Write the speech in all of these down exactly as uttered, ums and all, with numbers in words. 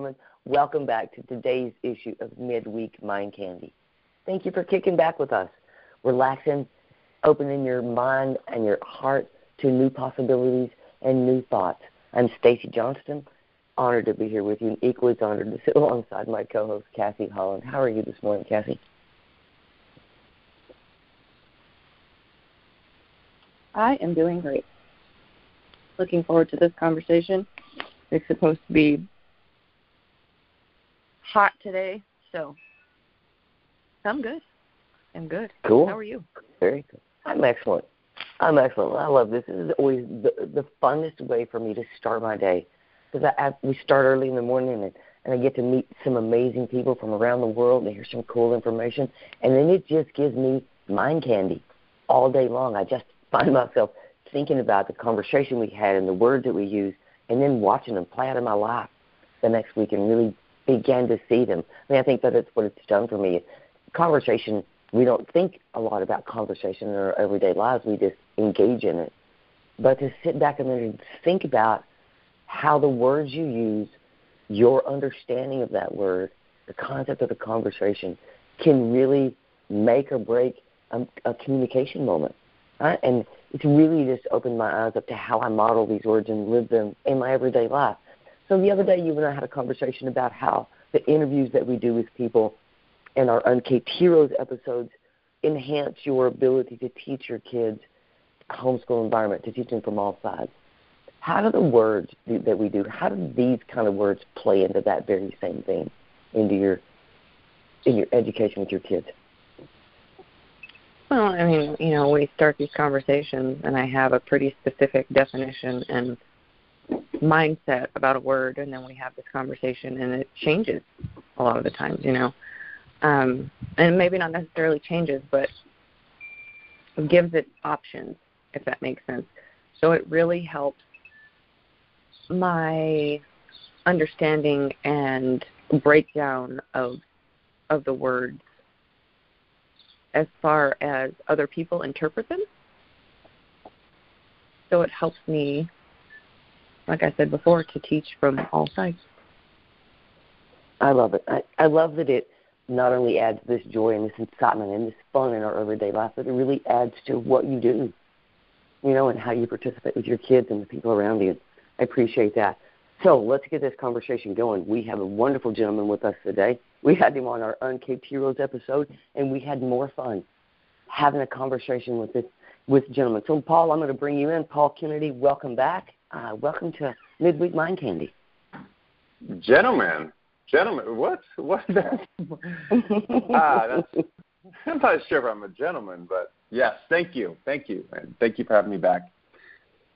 gentlemen, welcome back to today's issue of Midweek Mind Candy. Thank you for kicking back with us, relaxing, opening your mind and your heart to new possibilities and new thoughts. I'm Stacy Johnston, honored to be here with you, and equally honored to sit alongside my co-host, Kathy Holland. How are you this morning, Kathy? I am doing great. Looking forward to this conversation. It's supposed to be hot today, so I'm good. I'm good. Cool. How are you? Very good. I'm excellent. I'm excellent. I love this. This is always the, the funnest way for me to start my day, because I, I, we start early in the morning, and, and I get to meet some amazing people from around the world and hear some cool information, and then it just gives me mind candy all day long. I just find myself thinking about the conversation we had and the words that we used, and then watching them play out in my life the next week and really begin to see them. I mean, I think that that's what it's done for me. Conversation, we don't think a lot about conversation in our everyday lives. We just engage in it. But to sit back a minute and think about how the words you use, your understanding of that word, the concept of the conversation, can really make or break a, a communication moment. Right? And it's really just opened my eyes up to how I model these words and live them in my everyday life. So the other day, you and I had a conversation about how the interviews that we do with people and our Uncaped Heroes episodes enhance your ability to teach your kids a homeschool environment, to teach them from all sides. How do the words that we do, how do these kind of words play into that very same thing, into your, in your education with your kids? Well, I mean, you know, we start these conversations, and I have a pretty specific definition and mindset about a word, and then we have this conversation, and it changes a lot of the times, you know. Um, and maybe not necessarily changes, but gives it options, if that makes sense. So it really helps my understanding and breakdown of of the words as far as other people interpret them. So it helps me, like I said before, to teach from all sides. I love it. I, I love that it not only adds this joy and this excitement and this fun in our everyday life, but it really adds to what you do, you know, and how you participate with your kids and the people around you. I appreciate that. So let's get this conversation going. We have a wonderful gentleman with us today. We had him on our Uncaped Heroes episode, and we had more fun having a conversation with this with gentleman. So, Paul, I'm going to bring you in. Paul Kennedy, welcome back. Uh, welcome to Midweek Mind Candy. Gentlemen, gentlemen, what? What? ah, that's, I'm not sure if I'm a gentleman, but yes, thank you. Thank you, and thank you for having me back.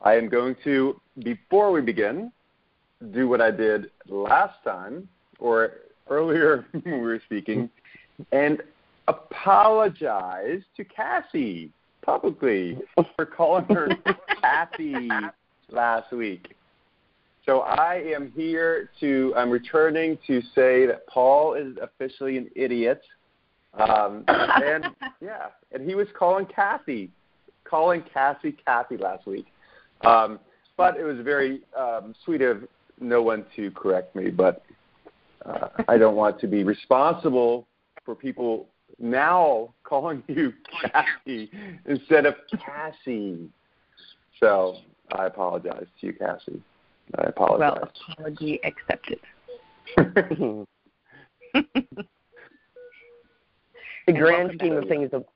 I am going to, before we begin, do what I did last time, or earlier when we were speaking, and apologize to Cassie publicly for calling her Kathy last week. So I am here to, I'm returning to say that Paul is officially an idiot. Um, and, yeah, and he was calling Kathy, calling Cassie Kathy last week. Um, but it was very um, sweet of no one to correct me, but Uh, I don't want to be responsible for people now calling you Kathy instead of Cassie. So I apologize to you, Cassie. I apologize. Well, apology accepted. The grand scheme of things, of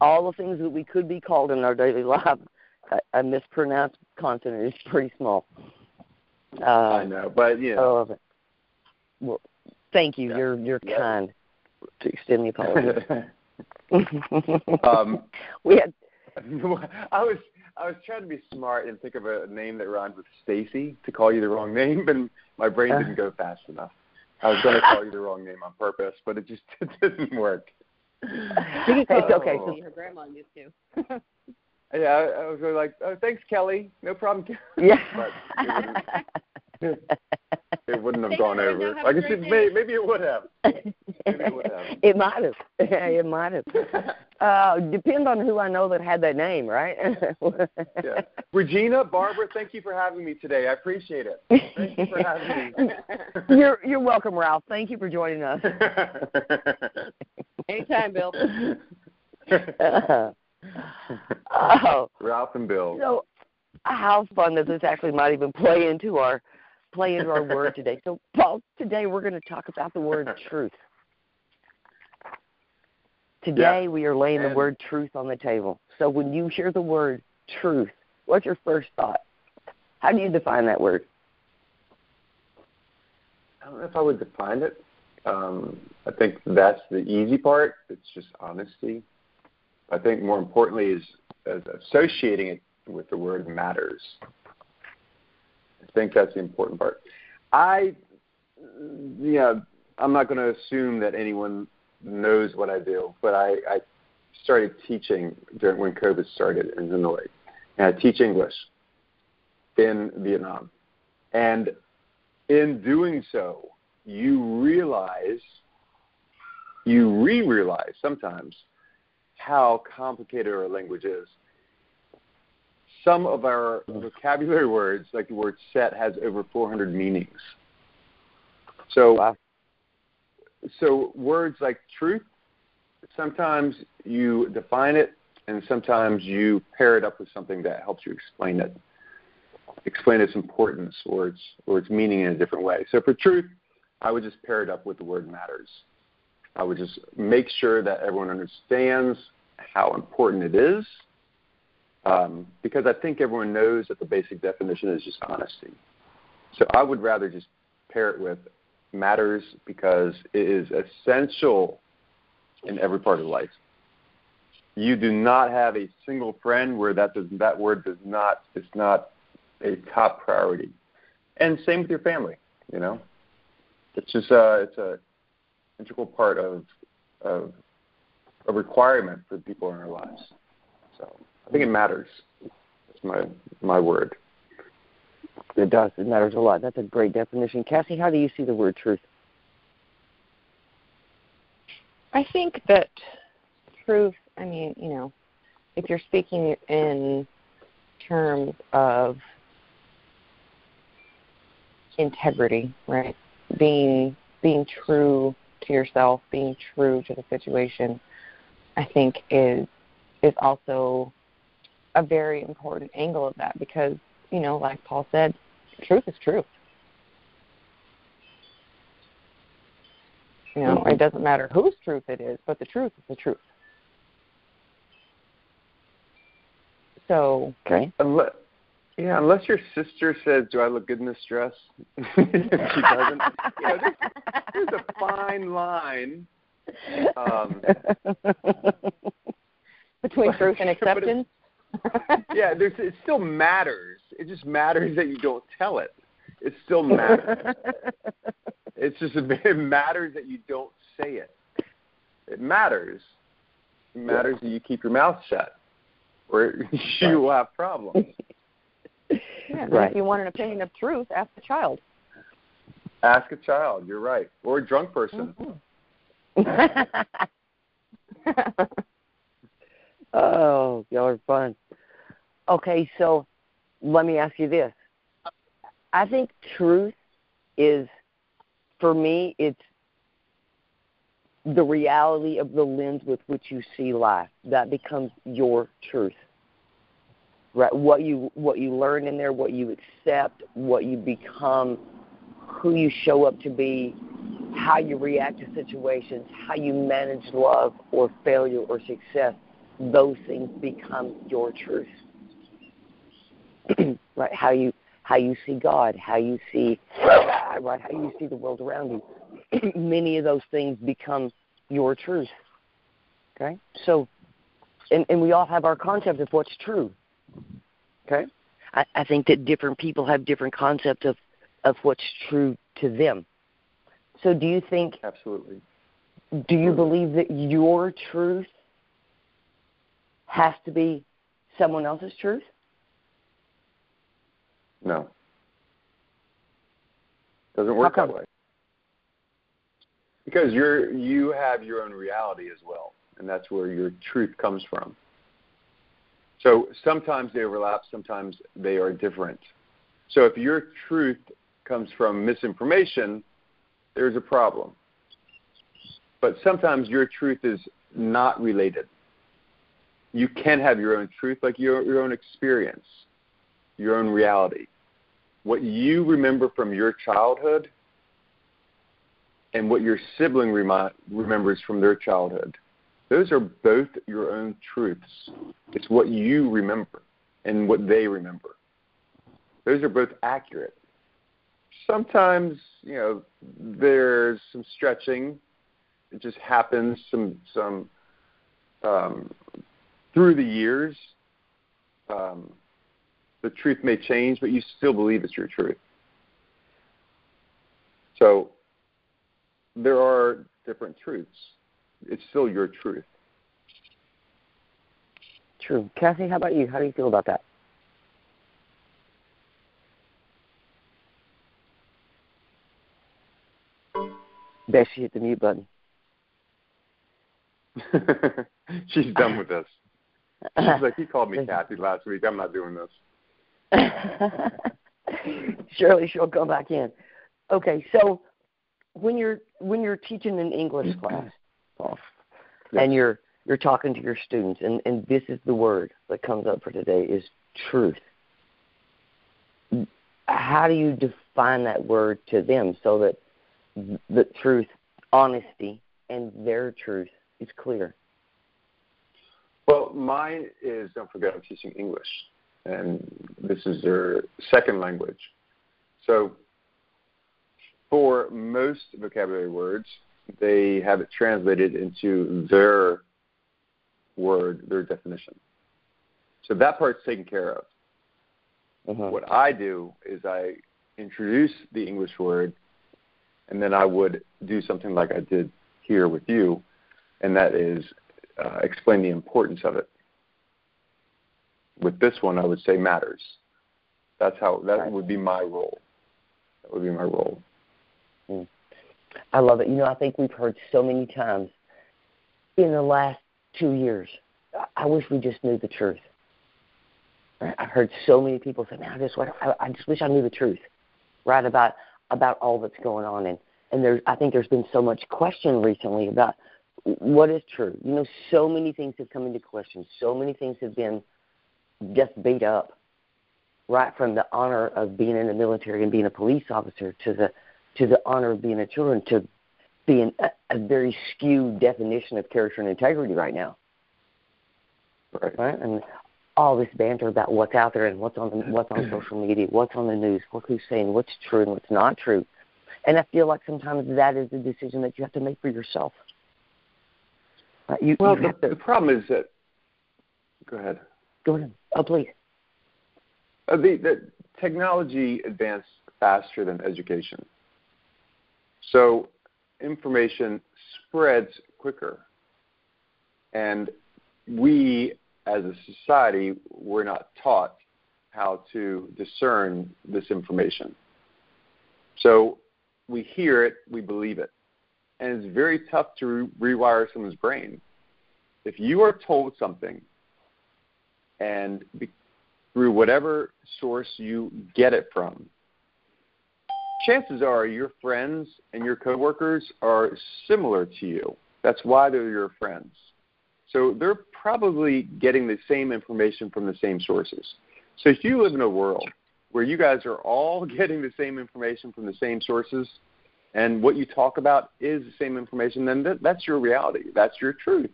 all the things that we could be called in our daily life, a mispronounced consonant is pretty small. Uh, I know, but, you know. I love it. Well, thank you. Yeah. You're you're yeah. kind to extend the apology. um, we had. I was I was trying to be smart and think of a name that rhymed with Stacy to call you the wrong name, but my brain didn't go fast enough. I was going to call you the wrong name on purpose, but it just it didn't work. It's okay. So her grandma used to. Yeah, I, I was really like, oh, thanks, Kelly. No problem. Yeah. But it wouldn't have gone over. Like I said, maybe, maybe it would have. Maybe it would have. It might have. It might have. Uh, depend on who I know that had that name, right? Yeah. Regina, Barbara, thank you for having me today. I appreciate it. Thank you for having me. You're, you're welcome, Ralph. Thank you for joining us. Anytime, Bill. uh, oh, Ralph and Bill. So, how fun that this actually might even play into our play into our word today. So, Paul, today we're going to talk about the word truth. Today yeah. we are laying and the word truth on the table. So when you hear the word truth, what's your first thought? How do you define that word? I don't know if I would define it. Um, I think that's the easy part. It's just honesty. I think more importantly is, is associating it with the word matters. I think that's the important part. I, yeah, I'm not going to assume that anyone knows what I do, but I, I started teaching during when COVID started in Hanoi, and I teach English in Vietnam. And in doing so, you realize, you re-realize sometimes how complicated our language is. Some of our vocabulary words, like the word set, has over four hundred meanings. So, wow. So words like truth, sometimes you define it, and sometimes you pair it up with something that helps you explain it, explain its importance or its or its meaning in a different way. So for truth, I would just pair it up with the word matters. I would just make sure that everyone understands how important it is, um, because I think everyone knows that the basic definition is just honesty. So I would rather just pair it with matters because it is essential in every part of life. You do not have a single friend where that does, that word does not, it's not a top priority. And same with your family, you know. It's just uh, it's a integral part of, of a requirement for the people in our lives. So I think it matters. That's my my word. It does. It matters a lot. That's a great definition. Cassie, how do you see the word truth? I think that truth, I mean, you know, if you're speaking in terms of integrity, right, being being true to yourself, being true to the situation, I think is is also a very important angle of that because, you know, like Paul said, truth is truth. You know, it doesn't matter whose truth it is, but the truth is the truth. So, okay. Unless, yeah, unless your sister says, "Do I look good in this dress?" She doesn't. You know, there's, there's a fine line um, between truth and acceptance. Yeah, there's, it still matters. It just matters that you don't tell it. It still matters. It's just it matters that you don't say it. It matters. It matters that you keep your mouth shut, or you will have problems. Yeah, right. If you want an opinion of truth, ask a child. Ask a child. You're right, or a drunk person. Mm-hmm. Oh, y'all are fun. Okay, so let me ask you this. I think truth is, for me, it's the reality of the lens with which you see life. That becomes your truth, right? What you what you learn in there, what you accept, what you become, who you show up to be, how you react to situations, how you manage love or failure or success. Those things become your truth. Right, how you how you see God, how you see God, right, how you see the world around you. Many of those things become your truth. Okay? So and, and we all have our concept of what's true. Okay? I, I think that different people have different concepts of, of what's true to them. So do you think Absolutely. Do you believe that your truth has to be someone else's truth? No. Doesn't work that way. Because you're you have your own reality as well, and that's where your truth comes from. So sometimes they overlap, sometimes they are different. So if your truth comes from misinformation, there's a problem. But sometimes your truth is not related. You can have your own truth, like your, your own experience, your own reality. What you remember from your childhood and what your sibling remi- remembers from their childhood, those are both your own truths. It's what you remember and what they remember. Those are both accurate. Sometimes, you know, there's some stretching. It just happens some some um, through the years. Um, the truth may change, but you still believe it's your truth. So there are different truths. It's still your truth. True. Kathy, how about you? How do you feel about that? There, she hit the mute button. She's done with this. She's like, he called me Kathy last week. I'm not doing this. Surely she'll come back in. Okay, so when you're when you're teaching an English class, Paul, yes. and you're you're talking to your students, and, and this is the word that comes up for today is truth. How do you define that word to them so that the truth, honesty, and their truth is clear? Well, mine is, don't forget, I'm teaching English, and this is their second language. So for most vocabulary words, they have it translated into their word, their definition. So that part's taken care of. Uh-huh. What I do is I introduce the English word, and then I would do something like I did here with you, and that is uh, explain the importance of it. With this one, I would say matters. That's how, that right. would be my role. That would be my role. Mm. I love it. You know, I think we've heard so many times in the last two years, I wish we just knew the truth. I've heard so many people say, man, I just, I just wish I knew the truth, right, about about all that's going on. And, and there's, I think there's been so much question recently about what is true. You know, so many things have come into question. So many things have been just beat up, right, from the honor of being in the military and being a police officer to the to the honor of being a children, to being a, a very skewed definition of character and integrity right now. Right. Right? And all this banter about what's out there and what's on the, what's on social media, what's on the news, what, who's saying what's true and what's not true. And I feel like sometimes that is the decision that you have to make for yourself. Right? You, well, you the, have to, the problem is that... Go ahead. Go ahead. Oh, please. Uh, the, the technology advanced faster than education. So information spreads quicker, and we as a society, we're not taught how to discern this information. So we hear it, we believe it, and it's very tough to re- rewire someone's brain. If you are told something, and be- through whatever source you get it from, chances are your friends and your coworkers are similar to you. That's why they're your friends. So they're probably getting the same information from the same sources. So if you live in a world where you guys are all getting the same information from the same sources and what you talk about is the same information, then th- that's your reality. That's your truth.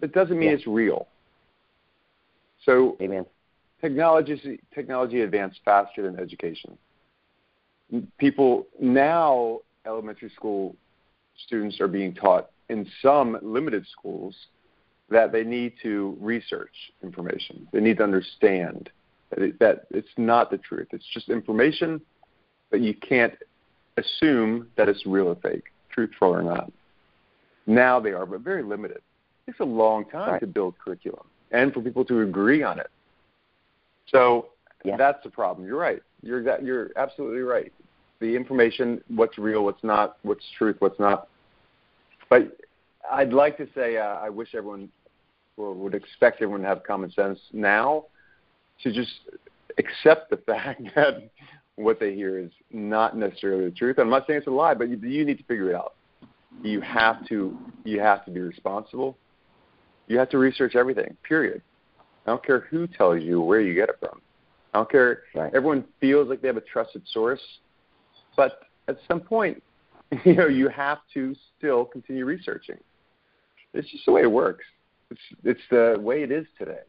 But it doesn't mean yeah. it's real. So Amen. Technology, technology advanced faster than education. People now, elementary school students are being taught in some limited schools that they need to research information. They need to understand that, it, that it's not the truth. It's just information, but you can't assume that it's real or fake, truthful or not. Now they are, but very limited. It takes a long time right. to build curriculum and for people to agree on it. So yeah. that's the problem. You're right. You're, you're absolutely right. the information, what's real, what's not, what's truth, what's not. But I'd like to say uh, I wish everyone, or would expect everyone to have common sense now, to just accept the fact that what they hear is not necessarily the truth. I'm not saying it's a lie, but you, you need to figure it out. You have to, you have to be responsible. You have to research everything, period. I don't care who tells you where you get it from. I don't care. Right. Everyone feels like they have a trusted source, but at some point, you know, you have to still continue researching. It's just the way it works. It's, it's the way it is today.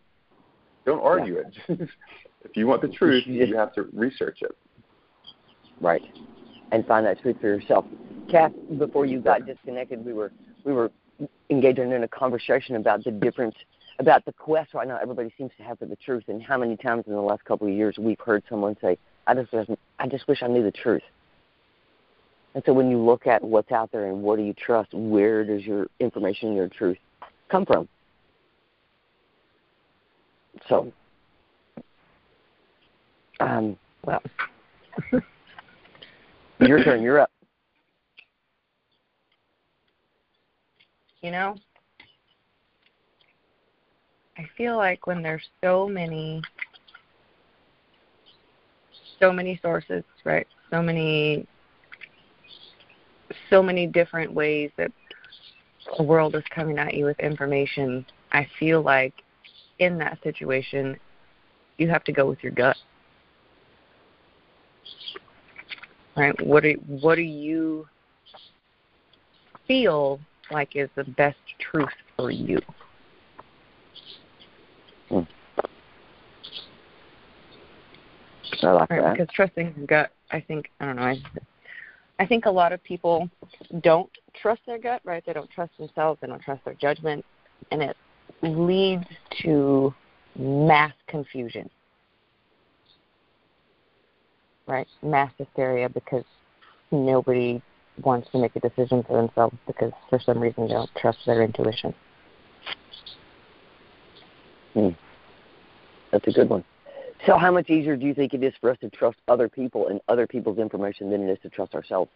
Don't argue yeah. it. If you want the truth, you have to research it. Right. And find that truth for yourself. Kath, before you got disconnected, we were we were engaging in a conversation about the difference, about the quest right now everybody seems to have for the truth, and how many times in the last couple of years we've heard someone say, I just, I just wish I knew the truth. And so when you look at what's out there and what do you trust, where does your information and your truth come from? So, um, well, your turn, you're up. You know, I feel like when there's so many, so many sources, right, so many, so many different ways that the world is coming at you with information, I feel like in that situation, you have to go with your gut. Right? What do, what do you feel like is the best truth for you? Hmm. I like right, that. Because trusting your gut, I think, I don't know, I, I think a lot of people don't trust their gut, right? They don't trust themselves, they don't trust their judgment, and it leads to mass confusion, right? Mass hysteria, because nobody wants to make a decision for themselves because for some reason they don't trust their intuition. Hmm. That's a good one. So how much easier do you think it is for us to trust other people and other people's information than it is to trust ourselves?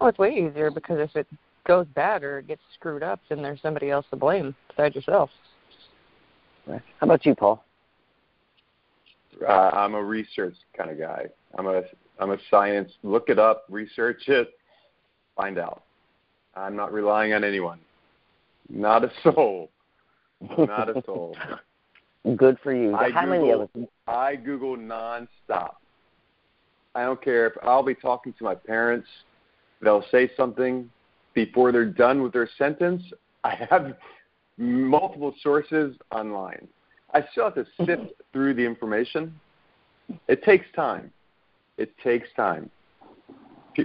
Oh, it's way easier, because if it goes bad or gets screwed up, then there's somebody else to blame besides yourself. Right. How about you, Paul? Uh, I'm a research kind of guy. I'm a I'm a science. Look it up, research it, find out. I'm not relying on anyone. Not a soul. Not a soul. Good for you. I How Google, many of us? I Google nonstop. I don't care if I'll be talking to my parents. They'll say something. Before they're done with their sentence, I have multiple sources online. I still have to sift through the information. It takes time. It takes time.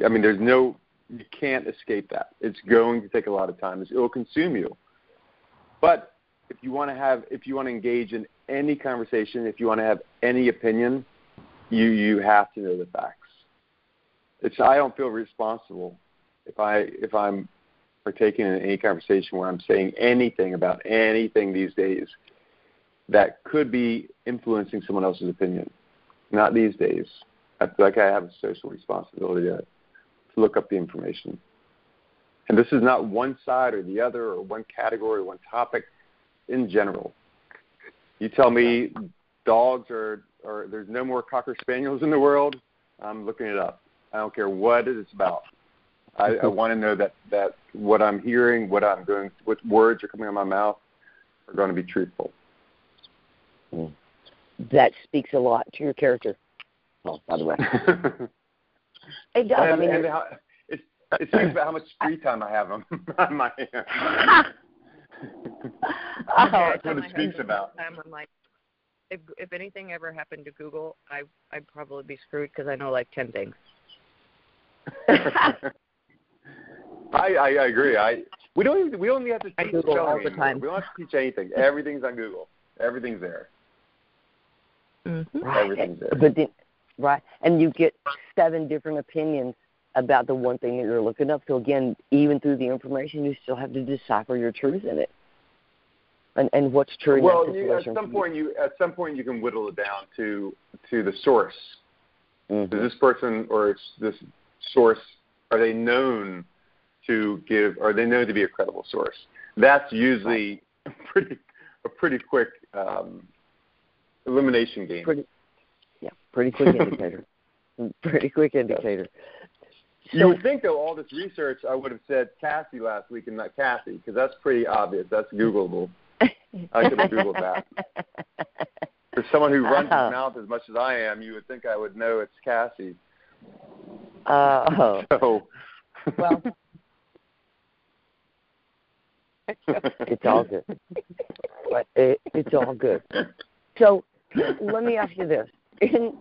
I mean, there's no, you can't escape that. It's going to take a lot of time. It will consume you. But if you want to have, if you want to engage in any conversation, if you want to have any opinion, you, you have to know the facts. It's, I don't feel responsible If I if I'm partaking in any conversation where I'm saying anything about anything these days that could be influencing someone else's opinion. Not these days. I feel like I have a social responsibility to, to look up the information. And this is not one side or the other or one category or one topic. In general, you tell me dogs are, or there's no more cocker spaniels in the world, I'm looking it up. I don't care what it's about. I, I want to know that, that what I'm hearing, what I'm doing, what words are coming out of my mouth are going to be truthful. Mm. That speaks a lot to your character. Oh, by the way. It does. And, I mean, and how, it, it speaks about how much free time I have on, on my hands. Oh, that's what it speaks about. Time, I'm like, if, if anything ever happened to Google, I, I'd probably be screwed because I know like ten things. I, I agree. I we don't even, we don't have to teach Google all the time. We don't have to teach anything. Everything's on Google. Everything's there. Mm-hmm. Right. Everything's there. But then, right, and you get seven different opinions about the one thing that you're looking up. So again, even through the information, you still have to decipher your truth in it. And and what's true? Well, in that you, at some point, you at some point you can whittle it down to to the source. Mm-hmm. Is this person or this source, are they known to give, are they known to be a credible source? That's usually a pretty, a pretty quick um, elimination game. Pretty, yeah, pretty quick indicator. Pretty quick indicator. So, you would think, though, all this research, I would have said Cassie last week and not Kathy, because that's pretty obvious. That's Googleable. I could have Googled that. For someone who runs oh. his mouth as much as I am, you would think I would know it's Cassie. Oh. So. Well. It's all good. It, it's all good. So let me ask you this. In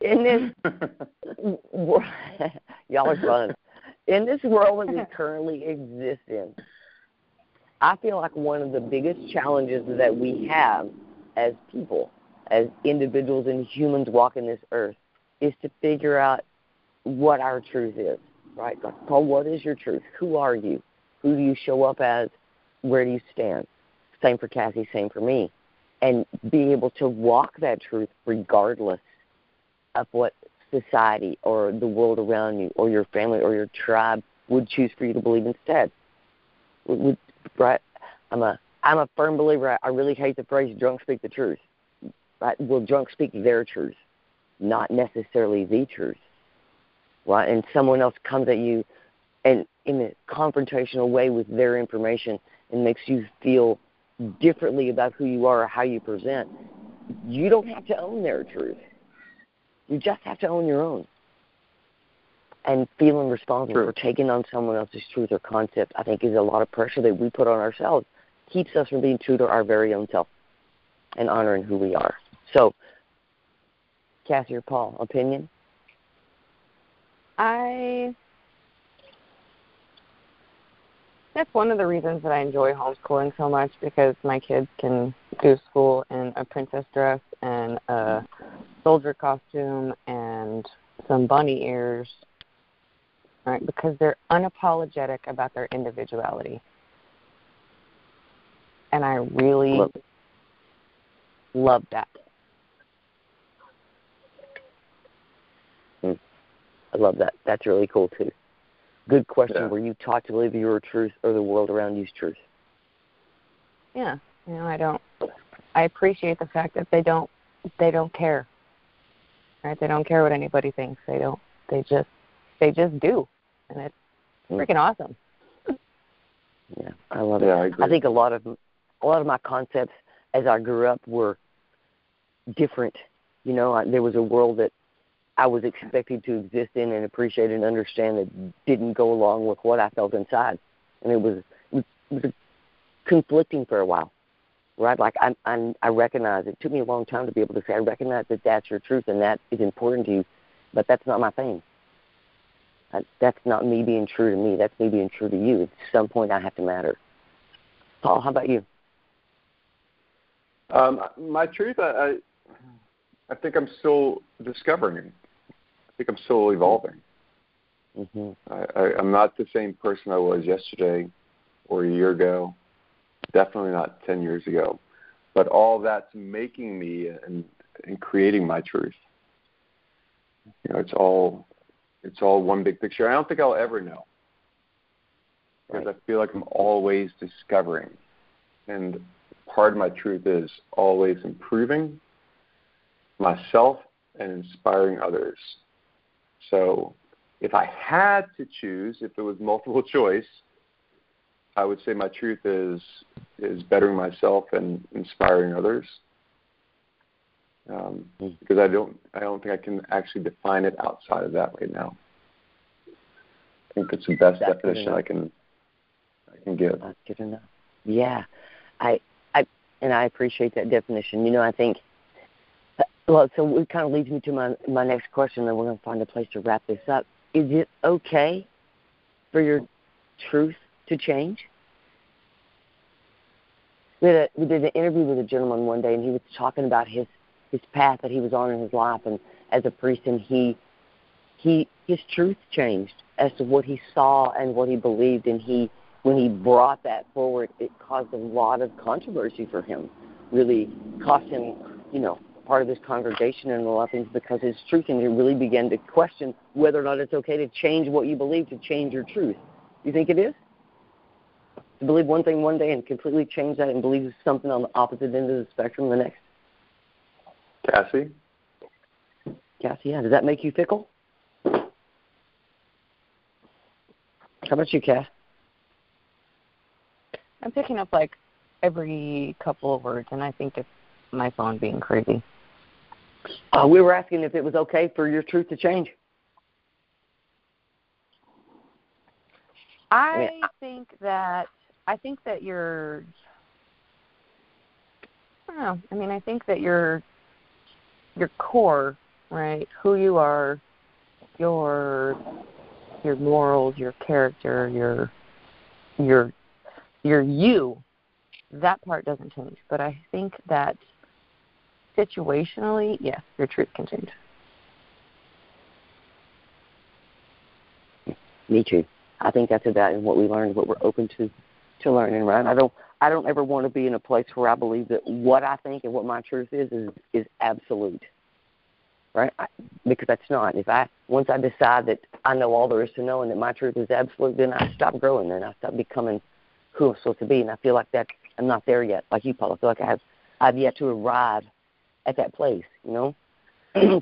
in this y'all are fun. In this world that we currently exist in, I feel like one of the biggest challenges that we have as people, as individuals and humans walking this earth, is to figure out what our truth is, right? Like, Paul, what is your truth? Who are you? Who do you show up as? Where do you stand? Same for Cassie, same for me. And be able to walk that truth regardless of what society or the world around you or your family or your tribe would choose for you to believe instead. Would, right? I'm a I'm a firm believer. I really hate the phrase "drunk speak the truth." Right? Well, drunk speak their truth, not necessarily the truth. Right? And someone else comes at you, and in a confrontational way with their information, and makes you feel differently about who you are or how you present. You don't have to own their truth. You just have to own your own. And feeling responsible for taking on someone else's truth or concept, I think, is a lot of pressure that we put on ourselves. Keeps us from being true to our very own self and honoring who we are. So, Cassie or Paul, opinion? I... That's one of the reasons that I enjoy homeschooling so much, because my kids can do school in a princess dress and a soldier costume and some bunny ears. Right, because they're unapologetic about their individuality. And I really love, love that. Mm. I love that. That's really cool, too. Good question. Yeah. Were you taught to believe your truth or the world around you's truth? Yeah. You know, I don't... I appreciate the fact that they don't they don't care. Right? They don't care what anybody thinks. They don't... They just... They just do, and it's freaking awesome. Yeah, I love it. Yeah, I, I think a lot of a lot of my concepts as I grew up were different. You know, I, there was a world that I was expected to exist in and appreciate and understand that didn't go along with what I felt inside, and it was it was conflicting for a while, right? Like I I, I recognize it took me a long time to be able to say I recognize that that's your truth and that is important to you, but that's not my thing. Uh, that's not me being true to me. That's me being true to you. At some point, I have to matter. Paul, how about you? Um, my truth, I, I, I think I'm still discovering. I think I'm still evolving. Mm-hmm. I, I, I'm not the same person I was yesterday or a year ago, definitely not ten years ago. But all that's making me and, and creating my truth. You know, it's all... It's all one big picture. I don't think I'll ever know, because right. I feel like I'm always discovering. And part of my truth is always improving myself and inspiring others. So if I had to choose, if it was multiple choice, I would say my truth is is bettering myself and inspiring others. Um, because I don't, I don't think I can actually define it outside of that right now. I think that's the best that's definition I can, I can give. That's good enough. Yeah, I, I, and I appreciate that definition. You know, I think, well, so it kind of leads me to my my next question, and we're going to find a place to wrap this up. Is it okay for your truth to change? We did a, we did an interview with a gentleman one day, and he was talking about his. his path that he was on in his life, and as a priest, and he, he, his truth changed as to what he saw and what he believed, and he, when he brought that forward, it caused a lot of controversy for him, really cost him, you know, part of this congregation and a lot of things because his truth, and you really began to question whether or not it's okay to change what you believe, to change your truth. You think it is? To believe one thing one day and completely change that and believe something on the opposite end of the spectrum the next? Cassie? Cassie, yeah. Does that make you fickle? How about you, Cass? I'm picking up like every couple of words, and I think it's my phone being crazy. Uh, we were asking if it was okay for your truth to change. I yeah. think that I think that you're. I don't know. I mean, I think that your your core, right? Who you are, your your morals, your character, your your your you. That part doesn't change, but I think that situationally, yes, your truth can change. Me too. I think that's about in what we learned, what we're open to, to learning, right? I don't, I don't ever want to be in a place where I believe that what I think and what my truth is is, is absolute, right? I, because that's not. If I once I decide that I know all there is to know and that my truth is absolute, then I stop growing, then I stop becoming who I'm supposed to be, and I feel like that I'm not there yet, like you, Paul. I feel like I have, I've yet to arrive at that place, you know?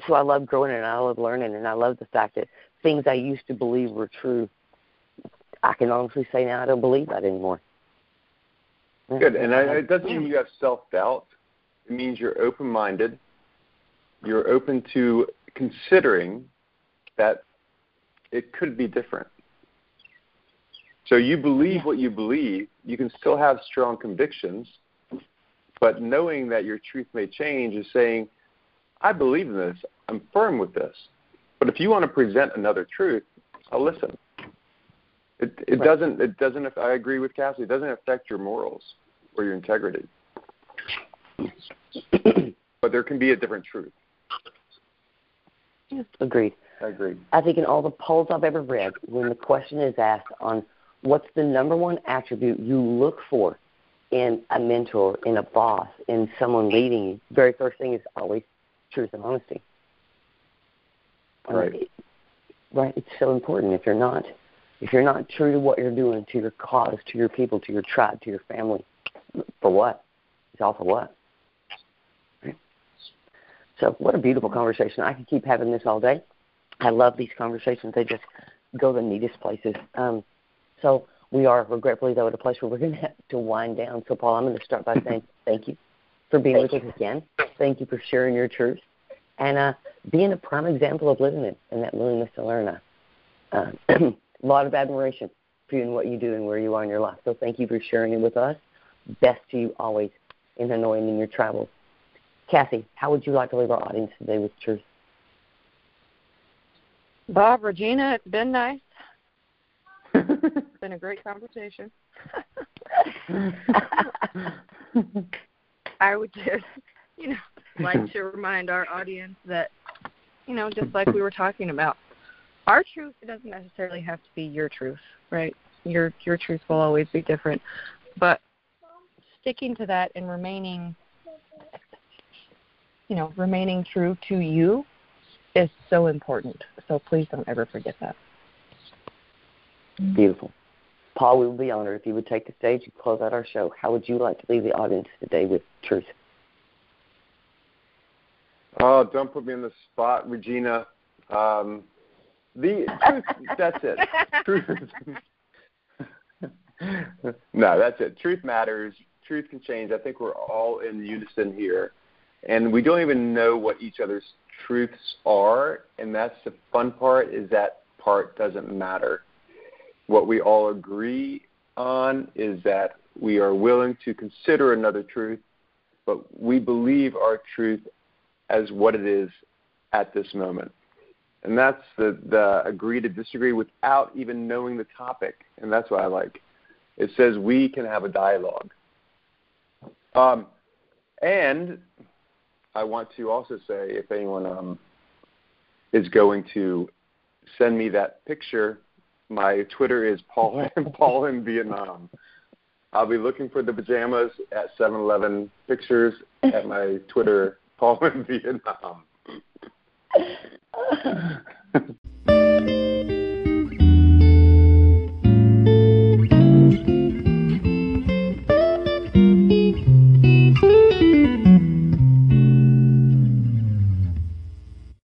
So I love growing and I love learning, and I love the fact that things I used to believe were true, I can honestly say now I don't believe that anymore. Good, and I, it doesn't mean you have self-doubt. It means you're open-minded. You're open to considering that it could be different. So you believe yeah. what you believe. You can still have strong convictions, but knowing that your truth may change is saying, I believe in this. I'm firm with this. But if you want to present another truth, I'll listen. It, it right. doesn't, it doesn't, I agree with Cassie, it doesn't affect your morals or your integrity. But there can be a different truth. Agreed. I agree. I think in all the polls I've ever read, when the question is asked on, what's the number one attribute you look for in a mentor, in a boss, in someone leading you? The very first thing is always truth and honesty. Right. It, right. It's so important. If you're not, if you're not true to what you're doing, to your cause, to your people, to your tribe, to your family, for what? It's all for what? Right. So what a beautiful conversation. I could keep having this all day. I love these conversations. They just go the neatest places. Um, So we are, regretfully, though, at a place where we're going to have to wind down. So, Paul, I'm going to start by saying thank you for being thank with you. us again. Thank you for sharing your truth and uh, being a prime example of living it and that willingness to learn. Uh, a lot of admiration for you and what you do and where you are in your life. So thank you for sharing it with us. Best to you always in Hanoi and in your travels. Cassie, how would you like to leave our audience today with truth? Bob, Regina, it's been nice. It's been a great conversation. I would just, you know, like to remind our audience that, you know, just like we were talking about, our truth doesn't necessarily have to be your truth, right? Your your truth will always be different. But sticking to that and remaining, you know, remaining true to you is so important. So please don't ever forget that. Beautiful. Paul, we would be honored if you would take the stage and close out our show. How would you like to leave the audience today with truth? Oh, don't put me on the spot, Regina. Um, the truth, that's it. Truth. No, that's it. Truth matters. Truth can change. I think we're all in unison here. And we don't even know what each other's truths are. And that's the fun part, is that part doesn't matter. What we all agree on is that we are willing to consider another truth, but we believe our truth as what it is at this moment. And that's the, the agree to disagree without even knowing the topic, and that's what I like. It says we can have a dialogue. Um, and I want to also say, if anyone um, is going to send me that picture, my Twitter is Paul in, Paul in Vietnam. I'll be looking for the pajamas at seven eleven pictures at my Twitter Paul in Vietnam.